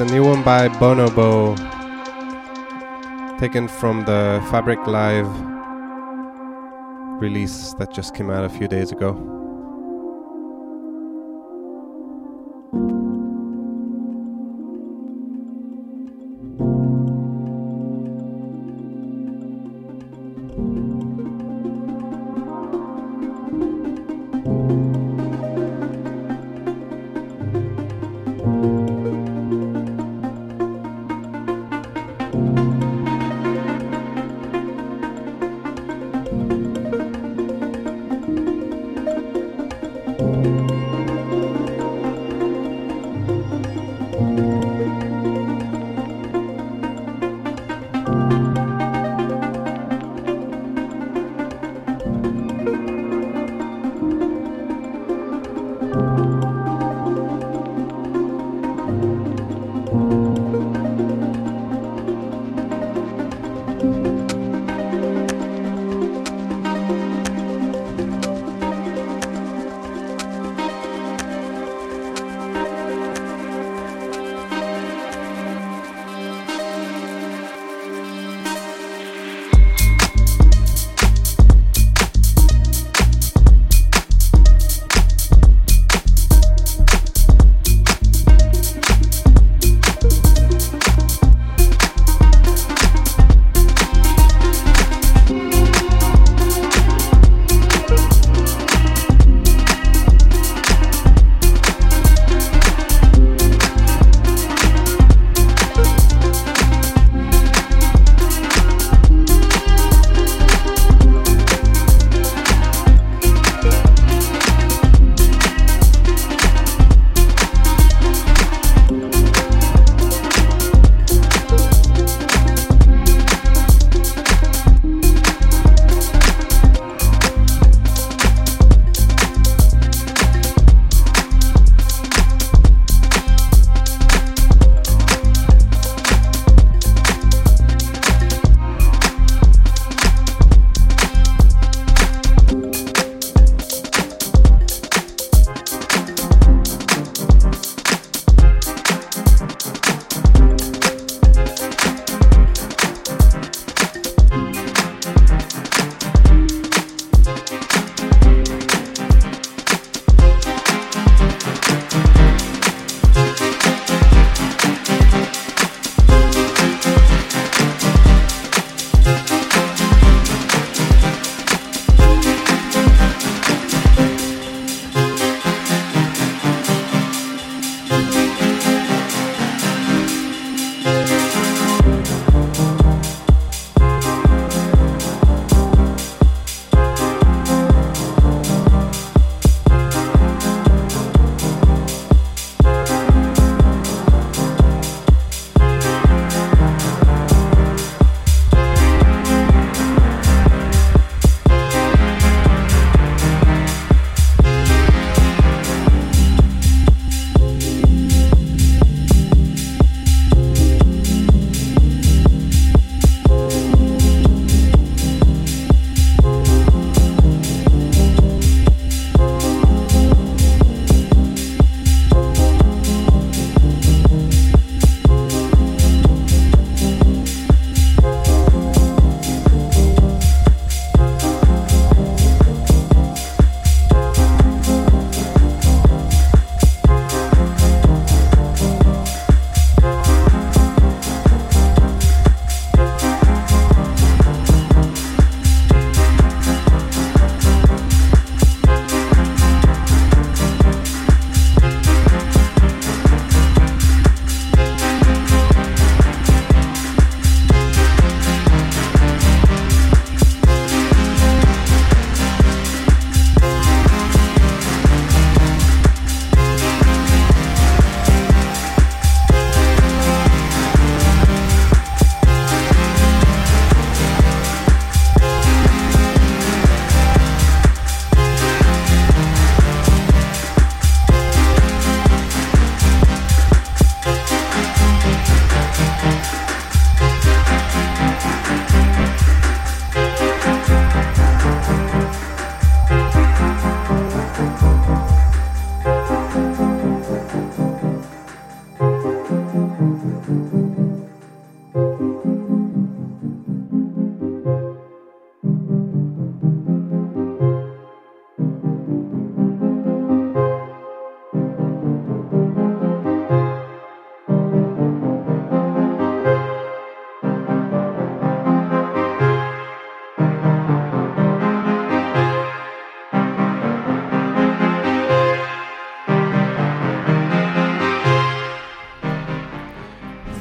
a new one by Bonobo, taken from the Fabric Live release that just came out a few days ago.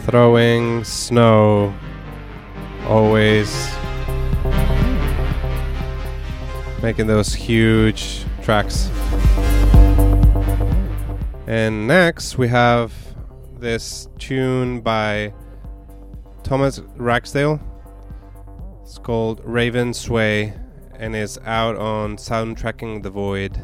throwing snow always making those huge tracks. And next we have this tune by Thomas Ragsdale. It's called Raven Sway and is out on Soundtracking the Void.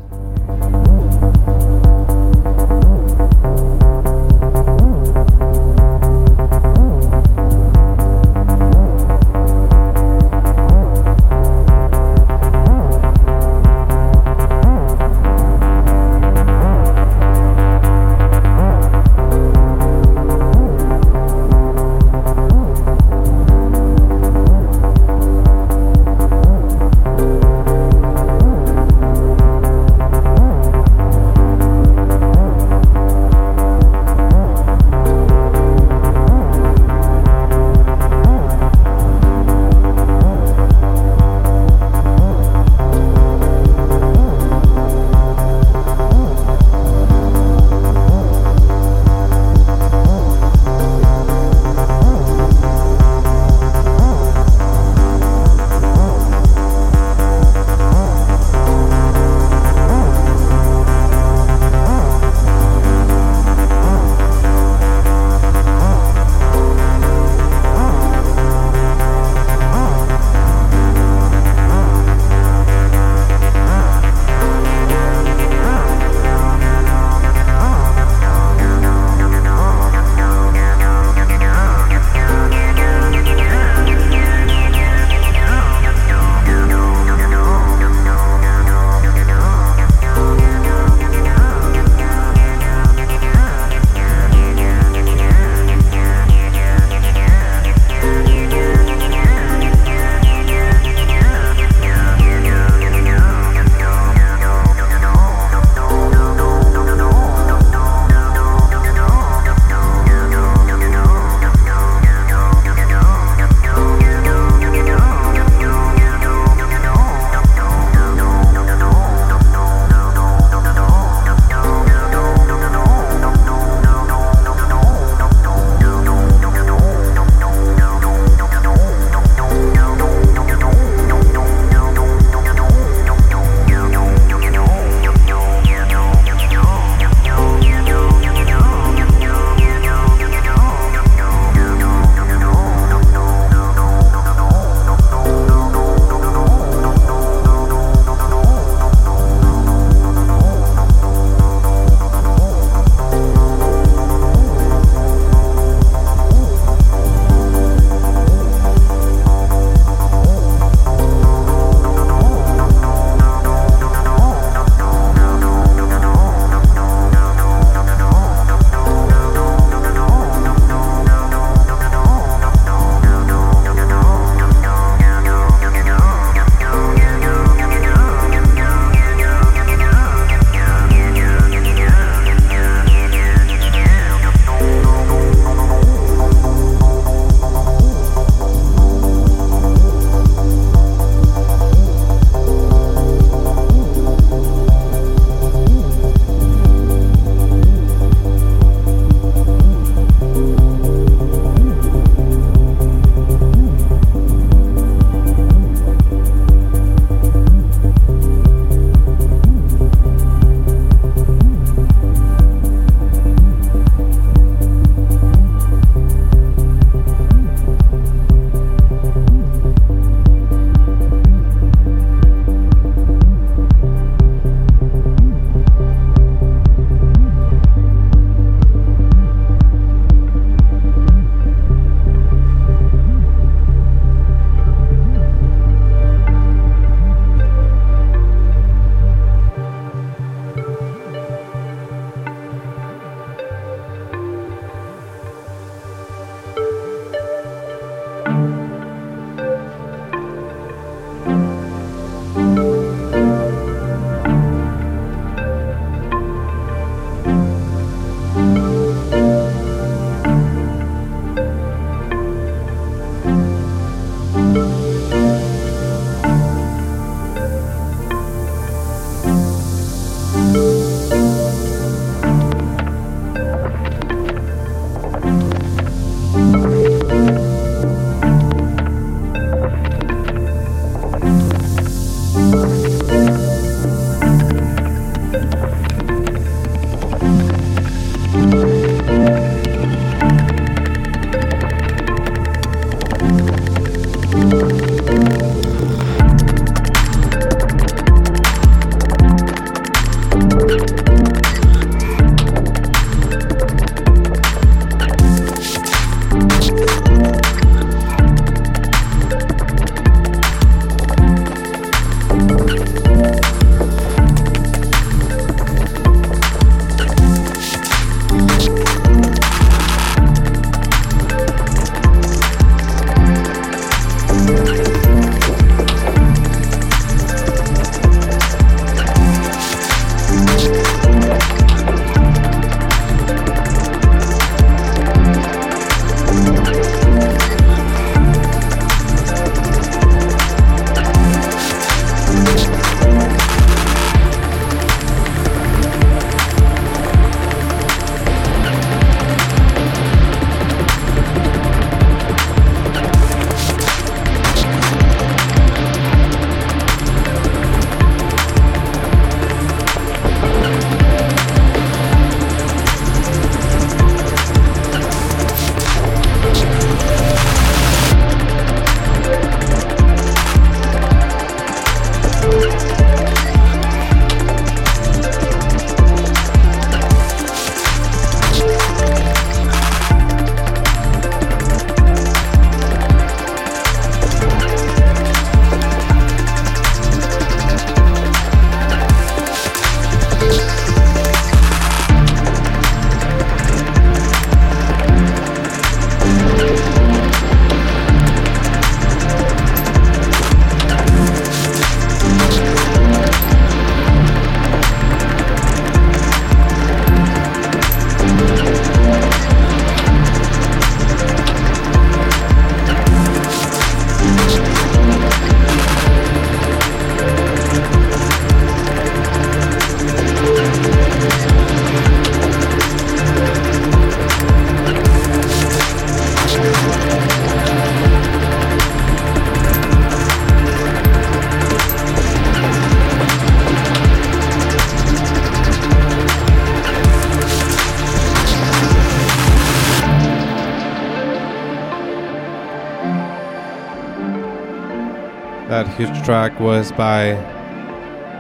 That huge track was by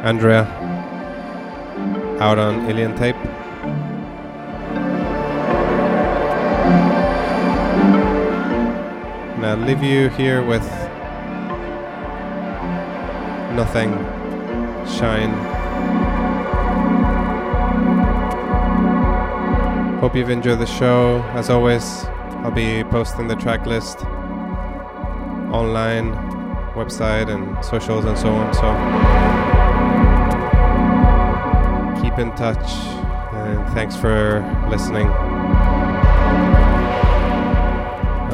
Andrea, out on Alien Tape. And I'll leave you here with Nothing, Shine. Hope you've enjoyed the show. As always, I'll be posting the track list online, website and socials and so on, so keep in touch and thanks for listening.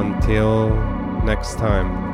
Until next time.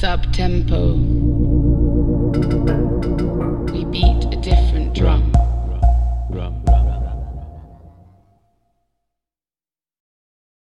Subtempo.